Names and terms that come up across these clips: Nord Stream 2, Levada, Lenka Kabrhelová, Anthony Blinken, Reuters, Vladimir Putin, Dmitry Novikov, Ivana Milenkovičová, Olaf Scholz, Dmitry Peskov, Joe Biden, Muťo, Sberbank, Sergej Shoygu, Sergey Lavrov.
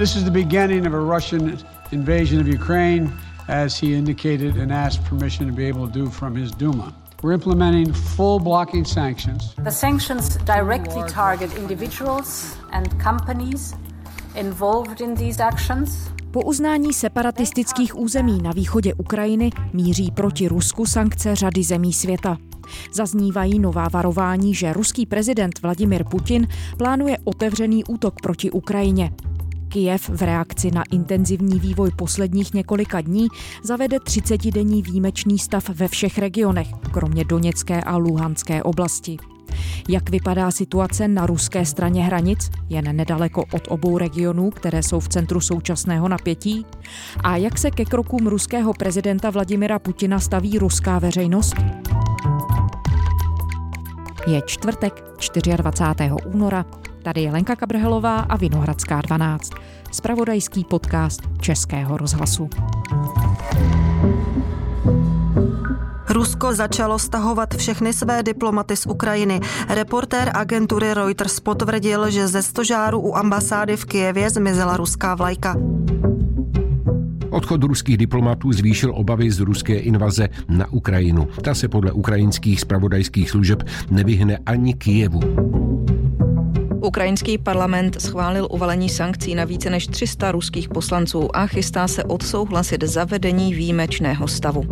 This is the beginning of a Russian invasion of Ukraine, as he indicated and asked permission to be able to do from his Duma. We're implementing full blocking sanctions. The sanctions directly target individuals and companies involved in these actions. Po uznání separatistických území na východě Ukrajiny míří proti Rusku sankce řady zemí světa. Zaznívají nová varování, že ruský prezident Vladimir Putin plánuje otevřený útok proti Ukrajině. Kyjev v reakci na intenzivní vývoj posledních několika dní zavede 30-denní výjimečný stav ve všech regionech, kromě Doněcké a Luhanské oblasti. Jak vypadá situace na ruské straně hranic, jen nedaleko od obou regionů, které jsou v centru současného napětí? A jak se ke krokům ruského prezidenta Vladimira Putina staví ruská veřejnost? Je čtvrtek, 24. února. Tady je Lenka Kabrhelová a Vinohradská 12, zpravodajský podcast Českého rozhlasu. Rusko začalo stahovat všechny své diplomaty z Ukrajiny. Reportér agentury Reuters potvrdil, že ze stožáru u ambasády v Kyjevě zmizela ruská vlajka. Odchod ruských diplomatů zvýšil obavy z ruské invaze na Ukrajinu. Ta se podle ukrajinských zpravodajských služeb nevyhne ani Kyjevu. Ukrajinský parlament schválil uvalení sankcí na více než 300 ruských poslanců a chystá se odsouhlasit zavedení výjimečného stavu.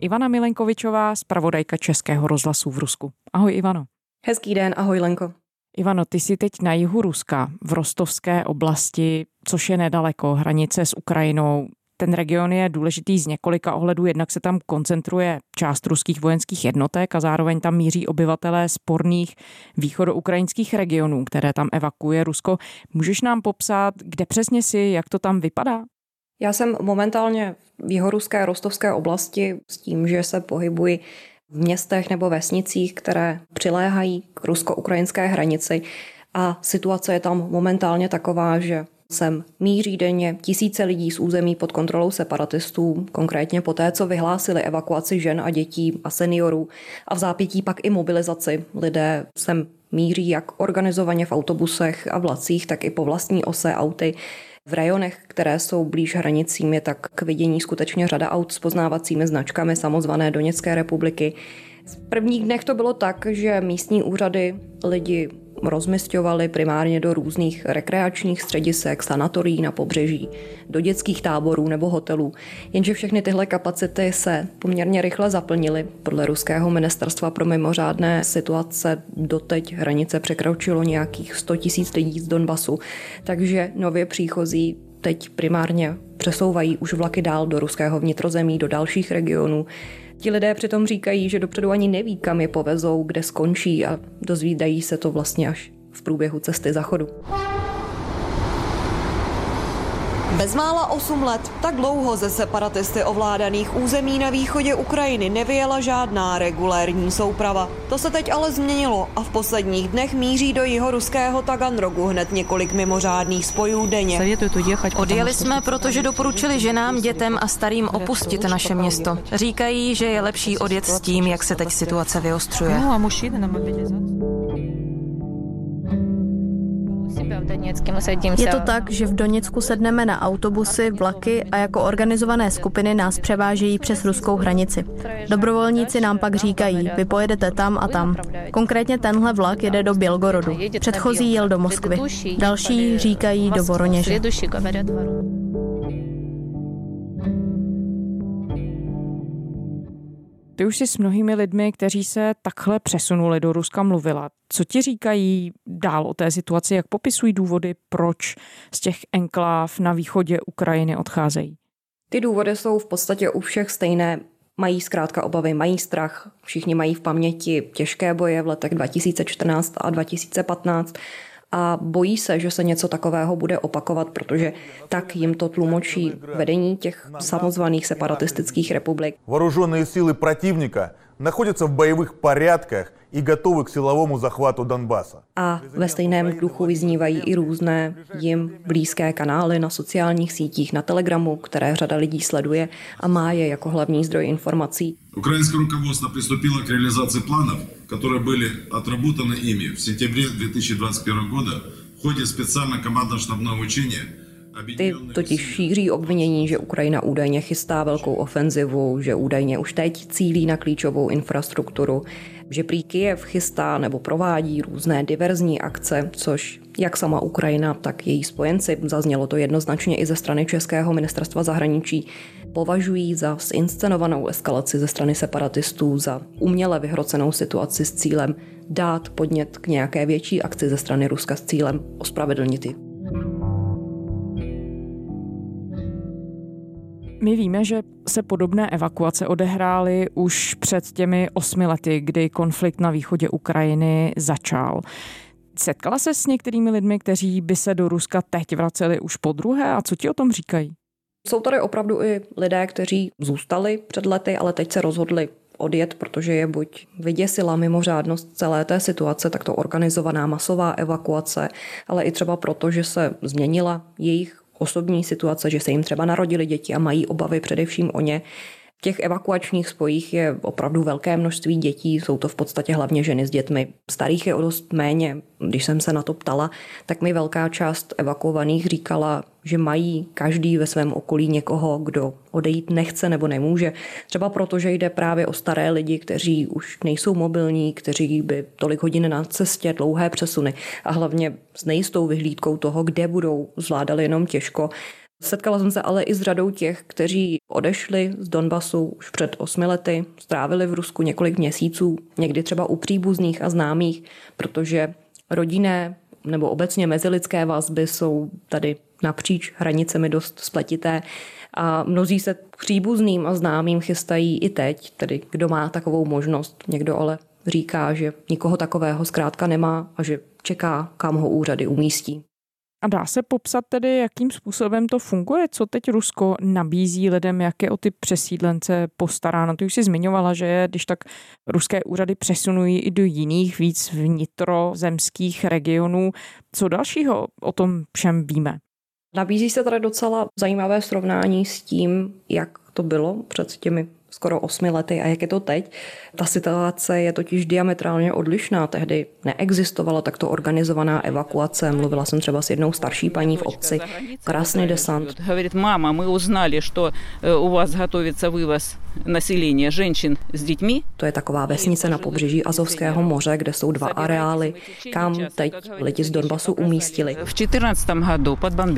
Ivana Milenkovičová, zpravodajka Českého rozhlasu v Rusku. Ahoj Ivano. Hezký den, ahoj Lenko. Ivano, ty jsi teď na jihu Ruska, v Rostovské oblasti, což je nedaleko hranice s Ukrajinou. Ten region je důležitý z několika ohledů, jednak se tam koncentruje část ruských vojenských jednotek a zároveň tam míří obyvatelé sporných východoukrajinských regionů, které tam evakuuje Rusko. Můžeš nám popsat, kde přesně jsi, jak to tam vypadá? Já jsem momentálně v jihoruské Rostovské oblasti s tím, že se pohybuji v městech nebo vesnicích, které přiléhají k rusko-ukrajinské hranici a situace je tam momentálně taková, že sem míří denně tisíce lidí z území pod kontrolou separatistů, konkrétně poté, co vyhlásili evakuaci žen a dětí a seniorů a v zápětí pak i mobilizaci. Lidé sem míří jak organizovaně v autobusech a vlacích, tak i po vlastní ose auty. V rajonech, které jsou blíž hranicím, je tak k vidění skutečně řada aut s poznávacími značkami samozvané Doněcké republiky. V prvních dnech to bylo tak, že místní úřady lidi rozmisťovali primárně do různých rekreačních středisek, sanatorií na pobřeží, do dětských táborů nebo hotelů. Jenže všechny tyhle kapacity se poměrně rychle zaplnily. Podle ruského ministerstva pro mimořádné situace doteď hranice překročilo nějakých 100 000 lidí z Donbasu, takže nově příchozí teď primárně přesouvají už vlaky dál do ruského vnitrozemí, do dalších regionů. Ti lidé přitom říkají, že dopředu ani neví, kam je povezou, kde skončí a dozvídají se to vlastně až v průběhu cesty za chodu. Bezmála 8 let, tak dlouho ze separatisty ovládaných území na východě Ukrajiny nevyjela žádná regulérní souprava. To se teď ale změnilo a v posledních dnech míří do jihoruského Taganrogu hned několik mimořádných spojů denně. Odjeli jsme, protože doporučili ženám, dětem a starým opustit naše město. Říkají, že je lepší odjet s tím, jak se teď situace vyostřuje. Je to tak, že v Doněcku sedneme na autobusy, vlaky a jako organizované skupiny nás převážejí přes ruskou hranici. Dobrovolníci nám pak říkají, vy pojedete tam a tam. Konkrétně tenhle vlak jede do Bělgorodu, předchozí jel do Moskvy, další říkají do Voroněže. Ty už jsi s mnohými lidmi, kteří se takhle přesunuli do Ruska, mluvila. Co ti říkají dál o té situaci, jak popisují důvody, proč z těch enkláv na východě Ukrajiny odcházejí? Ty důvody jsou v podstatě u všech stejné. Mají zkrátka obavy, mají strach. Všichni mají v paměti těžké boje v letech 2014 a 2015 a bojí se, že se něco takového bude opakovat, protože tak jim to tlumočí vedení těch samozvaných separatistických republik. Vojenské síly protivníka nachodí se v bojových porядках A ve stejném duchu vyznívají i různé jim blízké kanály na sociálních sítích, na Telegramu, které řada lidí sleduje a má je jako hlavní zdroj informací. Ukrajinské rukovodstvo přistoupilo k realizaci plánů, které byly отработаны ими v srpnu 2021 roku v chodě speciální komandno-štábního učení. Ty totiž šíří obvinění, že Ukrajina údajně chystá velkou ofenzivu, že údajně už teď cílí na klíčovou infrastrukturu, že prý Kyjev chystá nebo provádí různé diverzní akce, což jak sama Ukrajina, tak její spojenci, zaznělo to jednoznačně i ze strany českého ministerstva zahraničí, považují za zinscenovanou eskalaci ze strany separatistů, za uměle vyhrocenou situaci s cílem dát podnět k nějaké větší akci ze strany Ruska s cílem ospravedlnit ji. My víme, že se podobné evakuace odehrály už před těmi 8 lety, kdy konflikt na východě Ukrajiny začal. Setkala se s některými lidmi, kteří by se do Ruska teď vraceli už podruhé, a co ti o tom říkají? Jsou tady opravdu i lidé, kteří zůstali před lety, ale teď se rozhodli odjet, protože je buď vyděsila mimořádnost celé té situace, takto organizovaná masová evakuace, ale i třeba proto, že se změnila jejich osobní situace, že se jim třeba narodili děti a mají obavy především o ně. V těch evakuačních spojích je opravdu velké množství dětí, jsou to v podstatě hlavně ženy s dětmi. Starých je o dost méně, když jsem se na to ptala, tak mi velká část evakuovaných říkala, že mají každý ve svém okolí někoho, kdo odejít nechce nebo nemůže. Třeba proto, že jde právě o staré lidi, kteří už nejsou mobilní, kteří by tolik hodin na cestě, dlouhé přesuny a hlavně s nejistou vyhlídkou toho, kde budou, zvládali jenom těžko. Setkala jsem se ale i s řadou těch, kteří odešli z Donbasu už před 8 lety, strávili v Rusku několik měsíců, někdy třeba u příbuzných a známých, protože rodinné nebo obecně mezilidské vazby jsou tady napříč hranicemi dost spletité a mnozí se k příbuzným a známým chystají i teď, tedy kdo má takovou možnost, někdo ale říká, že nikoho takového zkrátka nemá a že čeká, kam ho úřady umístí. A dá se popsat tedy, jakým způsobem to funguje? Co teď Rusko nabízí lidem, jak je o ty přesídlence postará? No, ty už si zmiňovala, že když tak ruské úřady přesunují i do jiných, víc vnitrozemských regionů. Co dalšího o tom všem víme? Nabízí se tady docela zajímavé srovnání s tím, jak to bylo před těmi skoro 8 lety a jak je to teď. Ta situace je totiž diametrálně odlišná. Tehdy neexistovala takto organizovaná evakuace. Mluvila jsem třeba s jednou starší paní v obci. Krásný desant. Hovoří, máma, my uznali, že u vás готовится vývoz населения, ženšin s dětmi. To je taková vesnice na pobřeží Azovského moře, kde jsou 2 areály, kam teď lidi z Donbasu umístili.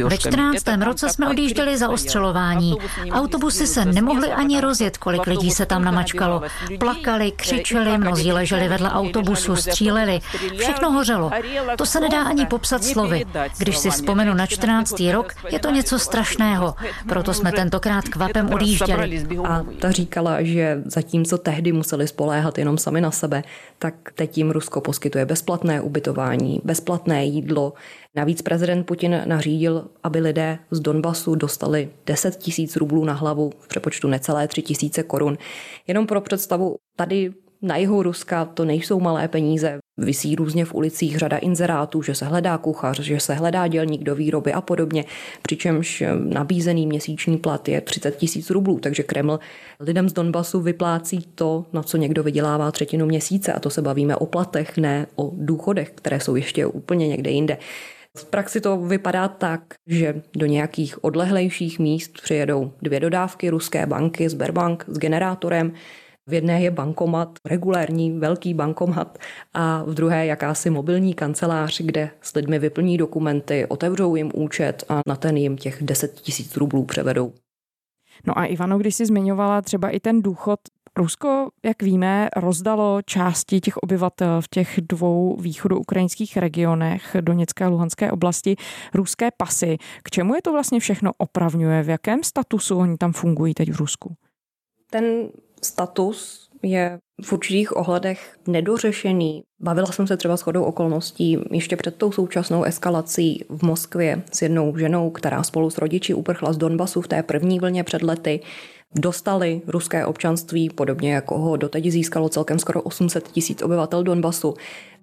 Ve 14. roce jsme odjížděli za ostřelování. Autobusy se nemohly ani rozjet, kolik lidí se tam namačkalo. Plakali, křičeli, mnozí leželi vedle autobusu, stříleli. Všechno hořelo. To se nedá ani popsat slovy. Když si vzpomenu na 14. rok, je to něco strašného. Proto jsme tentokrát kvapem odjížděli. A ta říkala, že zatímco tehdy museli spoléhat jenom sami na sebe, tak teď jim Rusko poskytuje bezplatné ubytování, bezplatné jídlo. Navíc prezident Putin nařídil, aby lidé z Donbasu dostali 10 000 rublů na hlavu, v přepočtu necelé 3 000 korun. Jenom pro představu, tady na jihu Ruska to nejsou malé peníze. Visí různě v ulicích řada inzerátů, že se hledá kuchař, že se hledá dělník do výroby a podobně, přičemž nabízený měsíční plat je 30 000 rublů, takže Kreml lidem z Donbasu vyplácí to, na co někdo vydělává 1/3 měsíce, a to se bavíme o platech, ne o důchodech, které jsou ještě úplně někde jinde. V praxi to vypadá tak, že do nějakých odlehlejších míst přijedou 2 dodávky ruské banky, Sberbank s generátorem. V jedné je bankomat, regulérní velký bankomat, a v druhé jakási mobilní kancelář, kde s lidmi vyplní dokumenty, otevřou jim účet a na ten jim těch 10 000 rublů převedou. No a Ivano, když jsi zmiňovala třeba i ten důchod, Rusko, jak víme, rozdalo části těch obyvatel v těch 2 východoukrajinských regionech, Doněcké a Luhanské oblasti, ruské pasy. K čemu je to vlastně všechno opravňuje? V jakém statusu oni tam fungují teď v Rusku? Ten status je v určitých ohledech nedořešený. Bavila jsem se třeba shodou okolností ještě před tou současnou eskalací v Moskvě s jednou ženou, která spolu s rodiči uprchla z Donbasu v té první vlně před lety. Dostali ruské občanství, podobně jako ho doteď získalo celkem skoro 800 000 obyvatel Donbasu.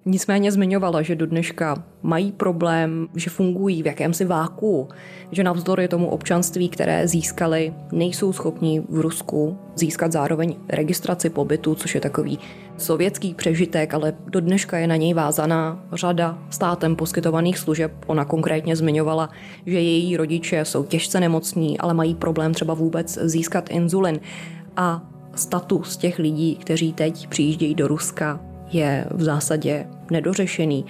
Nicméně zmiňovala, že do dneška mají problém, že fungují v jakémsi vákuu, že navzdory tomu občanství, které získali, nejsou schopni v Rusku získat zároveň registraci pobytu, což je takový sovětský přežitek, ale do dneška je na něj vázaná řada státem poskytovaných služeb. Ona konkrétně zmiňovala, že její rodiče jsou těžce nemocní, ale mají problém třeba vůbec získat inzulin. A status těch lidí, kteří teď přijíždějí do Ruska, je v zásadě nedořešený.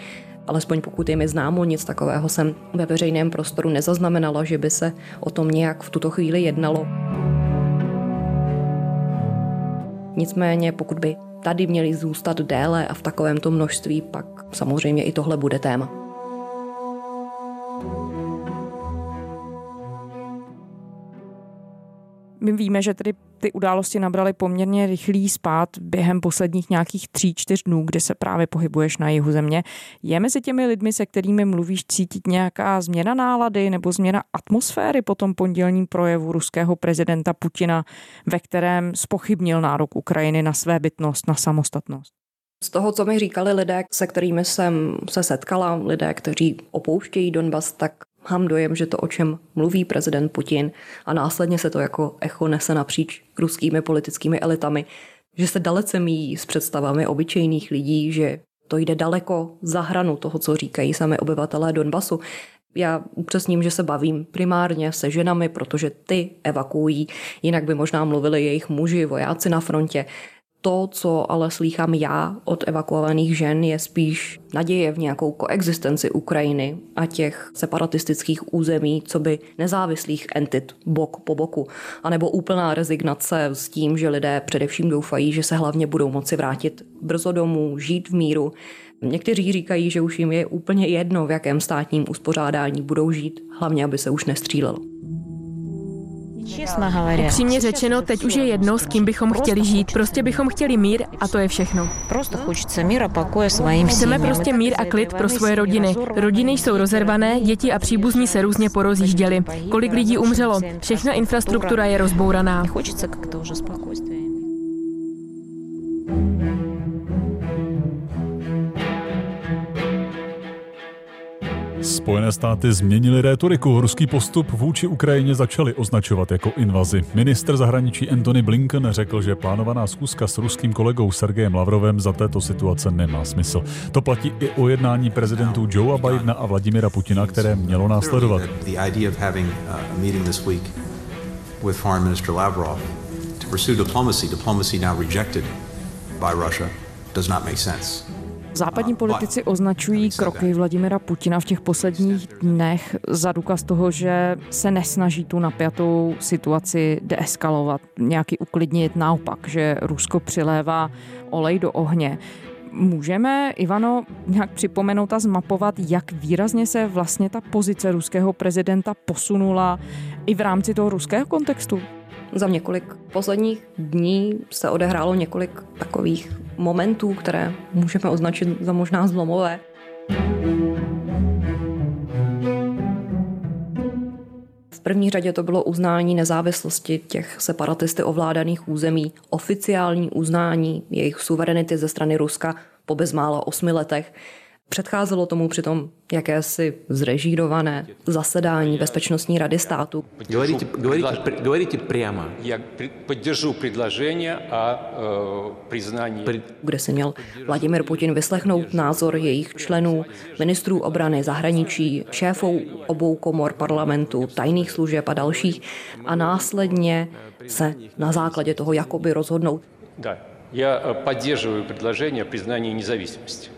Alespoň pokud je mi známo, nic takového jsem ve veřejném prostoru nezaznamenala, že by se o tom nějak v tuto chvíli jednalo. Nicméně, pokud by tady měli zůstat déle a v takovémto množství, pak samozřejmě i tohle bude téma. My víme, že tedy ty události nabraly poměrně rychlý spád během posledních nějakých 3-4 dnů, kde se právě pohybuješ na jihu země. Je mezi těmi lidmi, se kterými mluvíš, cítit nějaká změna nálady nebo změna atmosféry po tom pondělním projevu ruského prezidenta Putina, ve kterém zpochybnil nárok Ukrajiny na svébytnost, na samostatnost? Z toho, co mi říkali lidé, se kterými jsem se setkala, lidé, kteří opouštějí Donbas, tak mám dojem, že to, o čem mluví prezident Putin a následně se to jako echo nese napříč ruskými politickými elitami, že se dalece míjí s představami obyčejných lidí, že to jde daleko za hranu toho, co říkají sami obyvatelé Donbasu. Já upřesním, že se bavím primárně se ženami, protože ty evakuují, jinak by možná mluvili jejich muži, vojáci na frontě. To, co ale slýchám já od evakuovaných žen, je spíš naděje v nějakou koexistenci Ukrajiny a těch separatistických území, co by nezávislých entit bok po boku, anebo úplná rezignace s tím, že lidé především doufají, že se hlavně budou moci vrátit brzo domů, žít v míru. Někteří říkají, že už jim je úplně jedno, v jakém státním uspořádání budou žít, hlavně aby se už nestřílelo. Upřímně řečeno, teď už je jedno, s kým bychom chtěli žít. Prostě bychom chtěli mír a to je všechno. Chceme prostě mír a klid pro svoje rodiny. Rodiny jsou rozervané, děti a příbuzní se různě porozjížděli. Kolik lidí umřelo, všechna infrastruktura je rozbouraná. Spojené státy změnily rétoriku. Ruský postup vůči Ukrajině začali označovat jako invazi. Ministr zahraničí Anthony Blinken řekl, že plánovaná schůzka s ruským kolegou Sergejem Lavrovem za této situace nemá smysl. To platí i o jednání prezidentů Joea Bidena a Vladimira Putina, které mělo následovat. Západní politici označují kroky Vladimira Putina v těch posledních dnech za důkaz toho, že se nesnaží tu napjatou situaci deeskalovat, nějaký uklidnit, naopak, že Rusko přilévá olej do ohně. Můžeme, Ivano, nějak připomenout a zmapovat, jak výrazně se vlastně ta pozice ruského prezidenta posunula i v rámci toho ruského kontextu? Za několik posledních dní se odehrálo několik takových momentů, které můžeme označit za možná zlomové. V první řadě to bylo uznání nezávislosti těch separatisty ovládaných území, oficiální uznání jejich suverenity ze strany Ruska po bezmála 8 letech. Předcházelo tomu přitom jakési zrežírované zasedání Bezpečnostní rady státu. Kde si měl Vladimir Putin vyslechnout názor jejich členů, ministrů obrany, zahraničí, šéfů obou komor parlamentu, tajných služeb a dalších a následně se na základě toho jakoby rozhodnout. Já podporuji předložení o přiznání nezávislosti.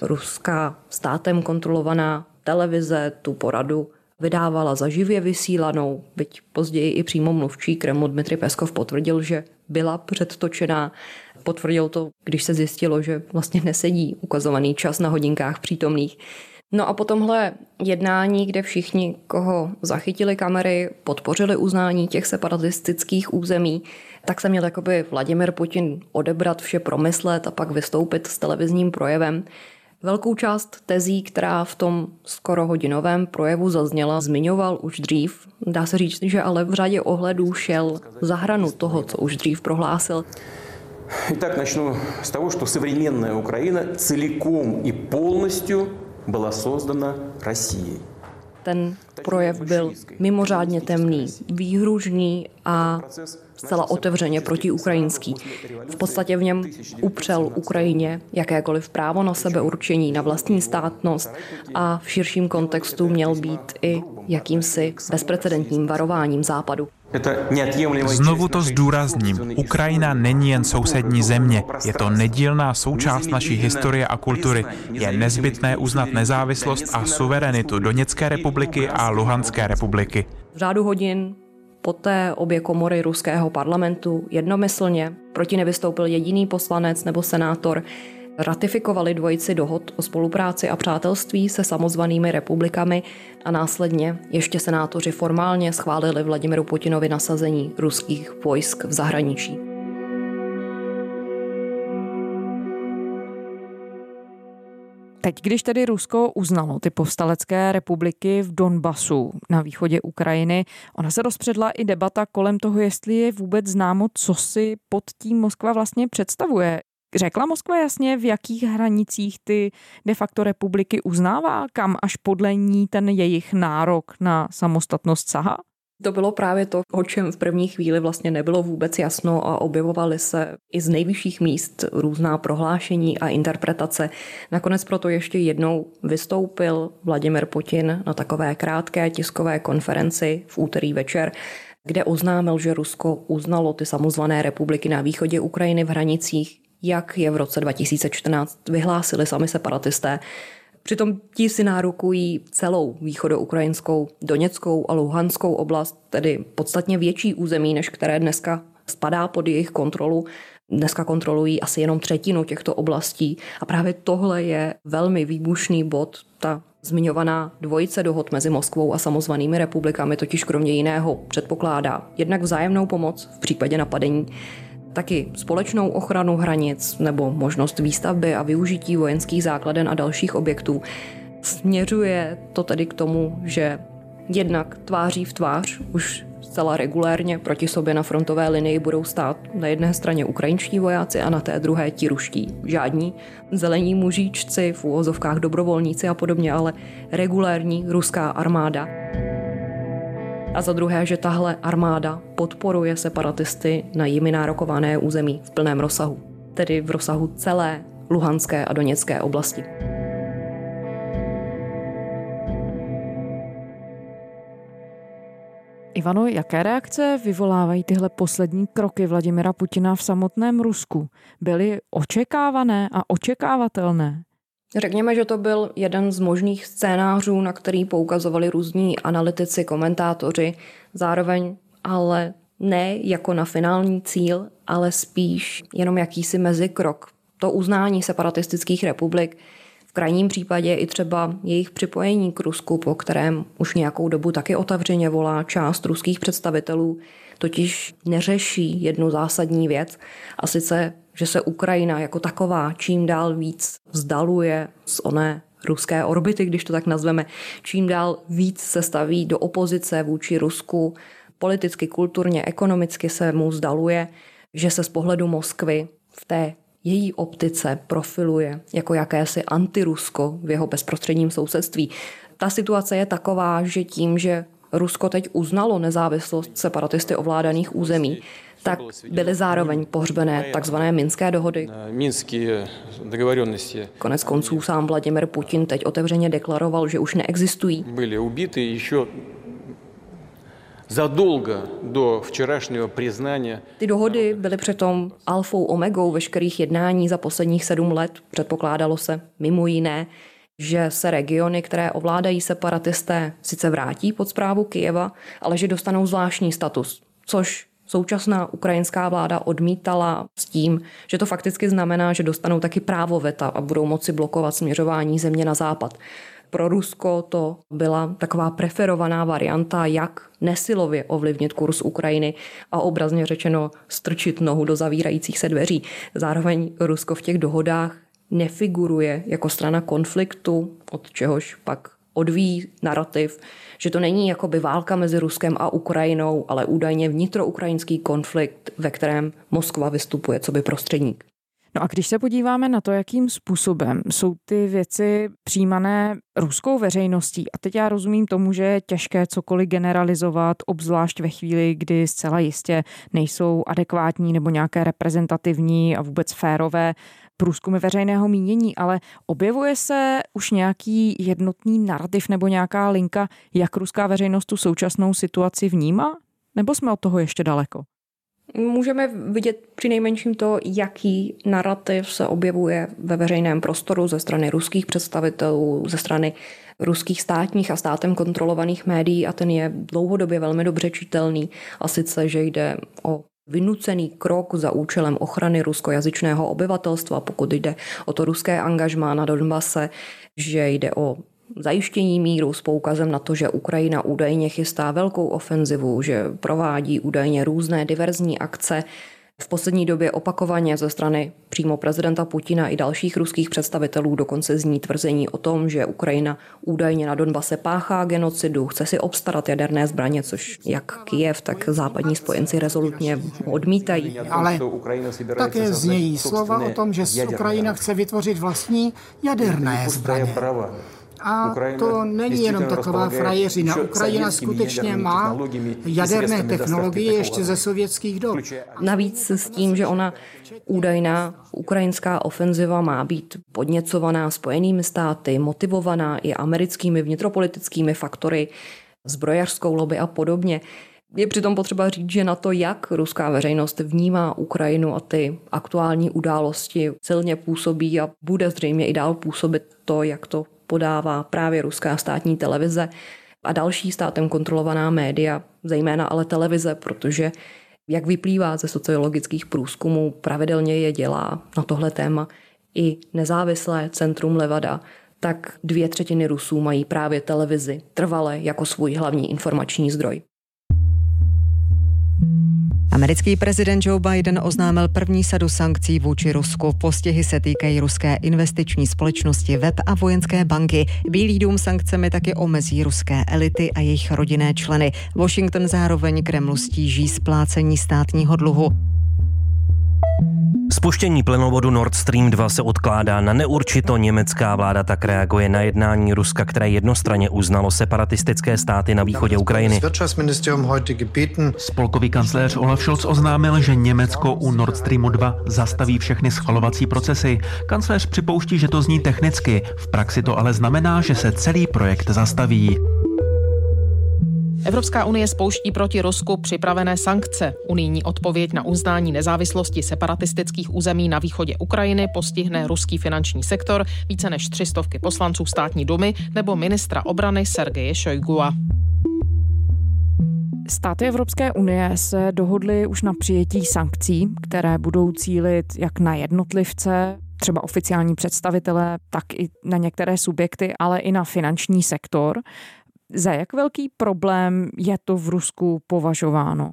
Ruská státem kontrolovaná televize tu poradu vydávala za živě vysílanou, byť později i přímo mluvčí Kremlu Dmitry Peskov potvrdil, že byla předtočená. Potvrdil to, když se zjistilo, že vlastně nesedí ukazovaný čas na hodinkách přítomných. No a po tomhle jednání, kde všichni, koho zachytili kamery, podpořili uznání těch separatistických území, tak se měl jakoby Vladimir Putin odebrat, vše promyslet a pak vystoupit s televizním projevem. Velkou část tezí, která v tom skoro hodinovém projevu zazněla, zmiňoval už dřív. Dá se říct, že ale v řadě ohledů šel za hranu toho, co už dřív prohlásil. Итак, начну с того, что современная Украина целиком и полностью была создана Россией. Ten projev byl mimořádně temný, výhružný a zcela otevřeně protiukrajinský. V podstatě v něm upřel Ukrajině jakékoliv právo na sebeurčení, na vlastní státnost a v širším kontextu měl být i jakýmsi bezprecedentním varováním Západu. Znovu to zdůrazním. Ukrajina není jen sousední země. Je to nedílná součást naší historie a kultury. Je nezbytné uznat nezávislost a suverenitu Doněcké republiky a Luhanské republiky. V řádu hodin poté obě komory ruského parlamentu jednomyslně, proti nevystoupil jediný poslanec nebo senátor, ratifikovali dvojici dohod o spolupráci a přátelství se samozvanými republikami a následně ještě senátoři formálně schválili Vladimiru Putinovi nasazení ruských vojsk v zahraničí. Teď, když tedy Rusko uznalo ty povstalecké republiky v Donbasu na východě Ukrajiny, ona se rozpředla i debata kolem toho, jestli je vůbec známo, co si pod tím Moskva vlastně představuje. Řekla Moskva jasně, v jakých hranicích ty de facto republiky uznává, kam až podle ní ten jejich nárok na samostatnost sahá? To bylo právě to, o čem v první chvíli vlastně nebylo vůbec jasno a objevovaly se i z nejvyšších míst různá prohlášení a interpretace. Nakonec proto ještě jednou vystoupil Vladimir Putin na takové krátké tiskové konferenci v úterý večer, kde oznámil, že Rusko uznalo ty samozvané republiky na východě Ukrajiny v hranicích, jak je v roce 2014 vyhlásili sami separatisté. Přitom ti si nárokují celou východoukrajinskou, Doněckou a Luhanskou oblast, tedy podstatně větší území, než které dneska spadá pod jejich kontrolu. Dneska kontrolují asi jenom 1/3 těchto oblastí a právě tohle je velmi výbušný bod. Ta zmiňovaná dvojice dohod mezi Moskvou a samozvanými republikami totiž kromě jiného předpokládá jednak vzájemnou pomoc v případě napadení, taky společnou ochranu hranic nebo možnost výstavby a využití vojenských základen a dalších objektů. Směřuje to tedy k tomu, že jednak tváří v tvář už zcela regulérně proti sobě na frontové linii budou stát na jedné straně ukrajinští vojáci a na té druhé ti ruští. Žádní zelení mužíčci, v úvozovkách dobrovolníci a podobně, ale regulérní ruská armáda. A za druhé, že tahle armáda podporuje separatisty na jimi nárokované území v plném rozsahu, tedy v rozsahu celé Luhanské a Doněcké oblasti. Ivano, jaké reakce vyvolávají tyhle poslední kroky Vladimira Putina v samotném Rusku? Byly očekávané a očekávatelné? Řekněme, že to byl jeden z možných scénářů, na který poukazovali různí analytici, komentátoři, zároveň ale ne jako na finální cíl, ale spíš jenom jakýsi mezikrok. To uznání separatistických republik, v krajním případě i třeba jejich připojení k Rusku, po kterém už nějakou dobu taky otevřeně volá část ruských představitelů, totiž neřeší jednu zásadní věc, a sice že se Ukrajina jako taková čím dál víc vzdaluje z oné ruské orbity, když to tak nazveme, čím dál víc se staví do opozice vůči Rusku, politicky, kulturně, ekonomicky se mu vzdaluje, že se z pohledu Moskvy v té její optice profiluje jako jakési antirusko v jeho bezprostředním sousedství. Ta situace je taková, že tím, že Rusko teď uznalo nezávislost separatisty ovládaných území, tak byly zároveň pohřbené takzvané minské dohody. Konec konců sám Vladimir Putin teď otevřeně deklaroval, že už neexistují. Byly ubity ještě zadolgo do včerajšího přiznání. Ty dohody byly přitom alfou omegou veškerých jednání za posledních 7 let. Předpokládalo se mimo jiné, že se regiony, které ovládají separatisté, sice vrátí pod správu Kyjeva, ale že dostanou zvláštní status, což současná ukrajinská vláda odmítala s tím, že to fakticky znamená, že dostanou taky právo veta a budou moci blokovat směřování země na západ. pro Rusko to byla taková preferovaná varianta, jak nesilově ovlivnit kurz Ukrajiny a obrazně řečeno strčit nohu do zavírajících se dveří. Zároveň Rusko v těch dohodách nefiguruje jako strana konfliktu, od čehož pak odvíjí narrativ, že to není jakoby válka mezi Ruskem a Ukrajinou, ale údajně vnitroukrajinský konflikt, ve kterém Moskva vystupuje coby prostředník. No a když se podíváme na to, jakým způsobem jsou ty věci přijímané ruskou veřejností, a teď já rozumím tomu, že je těžké cokoliv generalizovat, obzvlášť ve chvíli, kdy zcela jistě nejsou adekvátní nebo nějaké reprezentativní a vůbec férové průzkumy veřejného mínění, ale objevuje se už nějaký jednotný narrativ nebo nějaká linka, jak ruská veřejnost tu současnou situaci vnímá? Nebo jsme od toho ještě daleko? Můžeme vidět přinejmenším to, jaký narrativ se objevuje ve veřejném prostoru ze strany ruských představitelů, ze strany ruských státních a státem kontrolovaných médií, a ten je dlouhodobě velmi dobře čitelný, a sice, že jde o vynucený krok za účelem ochrany ruskojazyčného obyvatelstva, pokud jde o to ruské angažmá na Donbase, že jde o zajištění míru s poukazem na to, že Ukrajina údajně chystá velkou ofenzivu, že provádí údajně různé diverzní akce. V poslední době opakovaně ze strany přímo prezidenta Putina i dalších ruských představitelů dokonce zní tvrzení o tom, že Ukrajina údajně na Donbase páchá genocidu, chce si obstarat jaderné zbraně, což jak Kyjev, tak západní spojenci rezolutně odmítají. Ale také znějí slova o tom, že Ukrajina chce vytvořit vlastní jaderné zbraně. A to není jenom taková frajeřina. Ukrajina skutečně má jaderné technologie ještě ze sovětských dob. Navíc s tím, že ona údajná ukrajinská ofenziva má být podněcovaná Spojenými státy, motivovaná i americkými vnitropolitickými faktory, zbrojařskou lobby a podobně. Je přitom potřeba říct, že na to, jak ruská veřejnost vnímá Ukrajinu a ty aktuální události, silně působí a bude zřejmě i dál působit to, jak to podává právě ruská státní televize a další státem kontrolovaná média, zejména ale televize, protože jak vyplývá ze sociologických průzkumů, pravidelně je dělá na tohle téma i nezávislé centrum Levada, tak 2/3 Rusů mají právě televizi trvale jako svůj hlavní informační zdroj. Americký prezident Joe Biden oznámil první sadu sankcí vůči Rusku. Postihy se týkají ruské investiční společnosti, web a vojenské banky. Bílý dům sankcemi taky omezí ruské elity a jejich rodinné členy. Washington zároveň Kremlu stíží splácení státního dluhu. Spuštění plynovodu Nord Stream 2 se odkládá na neurčito, německá vláda tak reaguje na jednání Ruska, které jednostranně uznalo separatistické státy na východě Ukrajiny. Spolkový kancléř Olaf Scholz oznámil, že Německo u Nord Streamu 2 zastaví všechny schvalovací procesy. Kancléř připouští, že to zní technicky, v praxi to ale znamená, že se celý projekt zastaví. Evropská unie spouští proti Rusku připravené sankce. Unijní odpověď na uznání nezávislosti separatistických území na východě Ukrajiny postihne ruský finanční sektor, více než 300 poslanců státní dumy nebo ministra obrany Sergeje Shoygua. Státy Evropské unie se dohodly už na přijetí sankcí, které budou cílit jak na jednotlivce, třeba oficiální představitele, tak i na některé subjekty, ale i na finanční sektor. Za jak velký problém je to v Rusku považováno?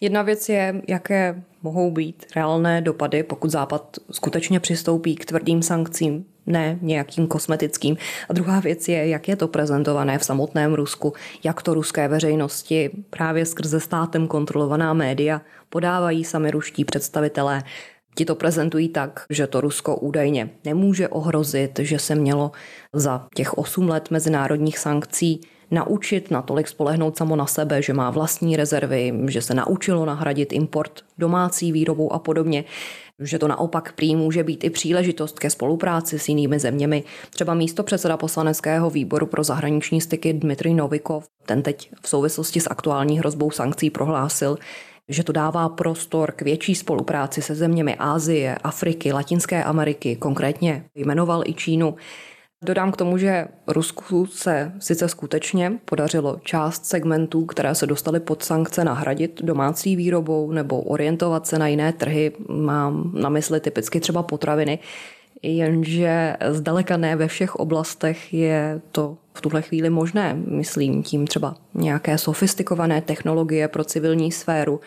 Jedna věc je, jaké mohou být reálné dopady, pokud Západ skutečně přistoupí k tvrdým sankcím, ne nějakým kosmetickým. A druhá věc je, jak je to prezentované v samotném Rusku, jak to ruské veřejnosti právě skrze státem kontrolovaná média podávají sami ruští představitelé. Ti to prezentují tak, že to Rusko údajně nemůže ohrozit, že se mělo za těch 8 let mezinárodních sankcí naučit natolik spolehnout samo na sebe, že má vlastní rezervy, že se naučilo nahradit import domácí výrobou a podobně, že to naopak prý může být i příležitost ke spolupráci s jinými zeměmi. Třeba místopředseda poslaneckého výboru pro zahraniční styky Dmitry Novikov, ten teď v souvislosti s aktuální hrozbou sankcí prohlásil, že to dává prostor k větší spolupráci se zeměmi Asie, Afriky, Latinské Ameriky, konkrétně jmenoval i Čínu. Dodám k tomu, že Rusku se sice skutečně podařilo část segmentů, které se dostaly pod sankce, nahradit domácí výrobou nebo orientovat se na jiné trhy, mám na mysli typicky třeba potraviny. jenže zdaleka ne ve všech oblastech je to v tuhle chvíli možné. Myslím tím třeba nějaké sofistikované technologie pro civilní sféru.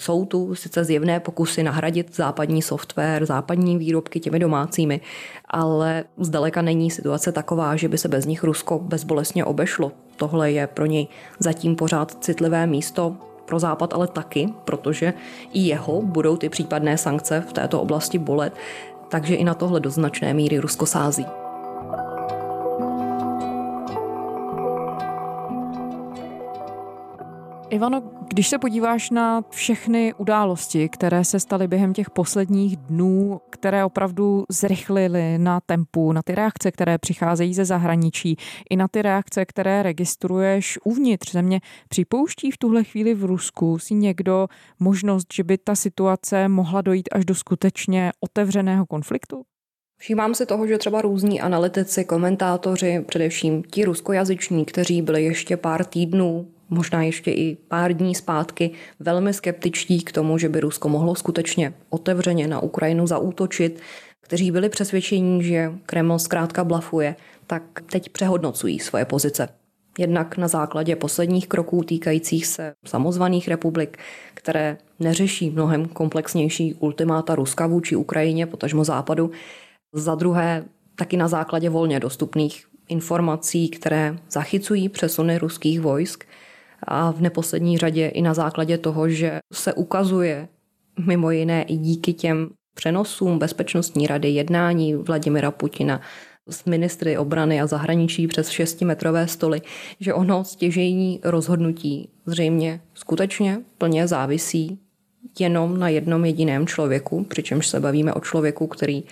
Jsou tu sice zjevné pokusy nahradit západní software, západní výrobky těmi domácími, ale zdaleka není situace taková, že by se bez nich Rusko bezbolestně obešlo. Tohle je pro něj zatím pořád citlivé místo, pro Západ ale taky, protože i jeho budou ty případné sankce v této oblasti bolet, takže i na tohle do značné míry Rusko sází. Ivano, když se podíváš na všechny události, které se staly během těch posledních dnů, které opravdu zrychlily na tempu, na ty reakce, které přicházejí ze zahraničí, i na ty reakce, které registruješ uvnitř země, připouští v tuhle chvíli v Rusku si někdo možnost, že by ta situace mohla dojít až do skutečně otevřeného konfliktu? Všímám si toho, že třeba různí analytici, komentátoři, především ti ruskojazyční, kteří byli ještě pár týdnů, možná ještě i pár dní zpátky, velmi skeptičtí k tomu, že by Rusko mohlo skutečně otevřeně na Ukrajinu zaútočit, kteří byli přesvědčení, že Kreml zkrátka blafuje, tak teď přehodnocují svoje pozice. Jednak na základě posledních kroků týkajících se samozvaných republik, které neřeší mnohem komplexnější ultimáta Ruska vůči Ukrajině, potažmo Západu. Za druhé, taky na základě volně dostupných informací, které zachycují přesuny ruských vojsk, a v neposlední řadě i na základě toho, že se ukazuje mimo jiné i díky těm přenosům Bezpečnostní rady jednání Vladimira Putina s ministry obrany a zahraničí přes 6metrové stoly, že ono stěžejní rozhodnutí zřejmě skutečně plně závisí jenom na jednom jediném člověku, přičemž se bavíme o člověku, který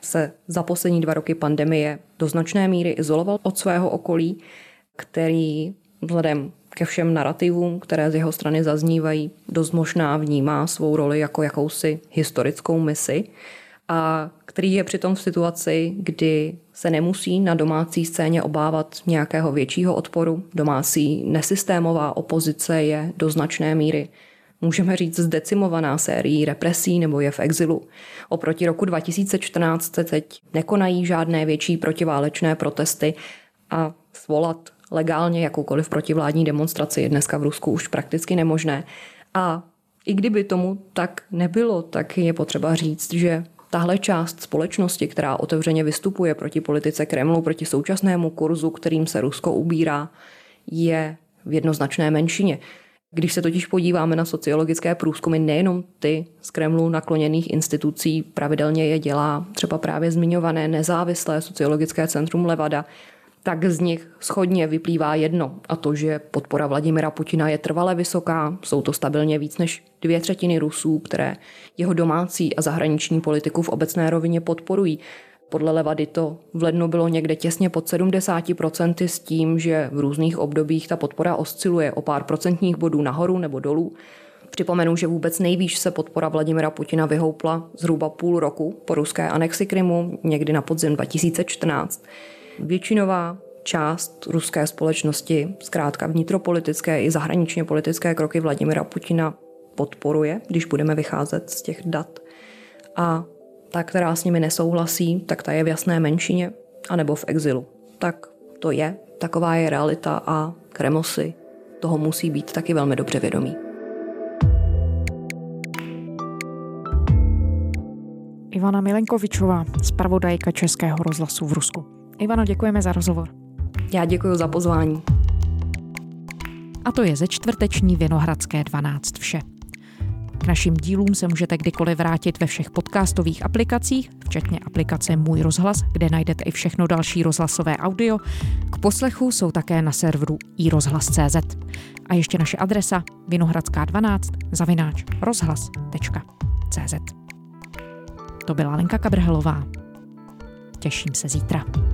se za poslední 2 roky pandemie do značné míry izoloval od svého okolí, který vzhledem ke všem narrativům, které z jeho strany zaznívají, dost možná vnímá svou roli jako jakousi historickou misi a který je přitom v situaci, kdy se nemusí na domácí scéně obávat nějakého většího odporu. Domácí nesystémová opozice je do značné míry, můžeme říct, zdecimovaná sérií represí nebo je v exilu. Oproti roku 2014 se teď nekonají žádné větší protiválečné protesty a svolat legálně jakoukoliv protivládní demonstraci je dneska v Rusku už prakticky nemožné. A i kdyby tomu tak nebylo, tak je potřeba říct, že tahle část společnosti, která otevřeně vystupuje proti politice Kremlu, proti současnému kurzu, kterým se Rusko ubírá, je v jednoznačné menšině. Když se totiž podíváme na sociologické průzkumy, nejenom ty z Kremlu nakloněných institucí, pravidelně je dělá třeba právě zmiňované nezávislé sociologické centrum Levada, tak z nich shodně vyplývá jedno, a to, že podpora Vladimira Putina je trvale vysoká, jsou to stabilně víc než 2/3 Rusů, které jeho domácí a zahraniční politiku v obecné rovině podporují. Podle Levady to v lednu bylo někde těsně pod 70% s tím, že v různých obdobích ta podpora osciluje o pár procentních bodů nahoru nebo dolů. Připomenu, že vůbec nejvýš se podpora Vladimira Putina vyhoupla zhruba půl roku po ruské anexi Krymu, někdy na podzim 2014. Většinová část ruské společnosti, zkrátka vnitropolitické i zahraničně politické kroky Vladimira Putina podporuje, když budeme vycházet z těch dat. A ta, která s nimi nesouhlasí, tak ta je v jasné menšině anebo v exilu. Tak to je, taková je realita a Kreml si toho musí být taky velmi dobře vědomý. Ivana Milenkovičová, zpravodajka Českého rozhlasu v Rusku. Ivano, děkujeme za rozhovor. Já děkuji za pozvání. A to je ze čtvrteční Vinohradské 12 vše. K našim dílům se můžete kdykoliv vrátit ve všech podcastových aplikacích, včetně aplikace Můj rozhlas, kde najdete i všechno další rozhlasové audio. K poslechu jsou také na serveru iRozhlas.cz. A ještě naše adresa vinohradská12@rozhlas.cz. To byla Lenka Kabrhelová. Těším se zítra.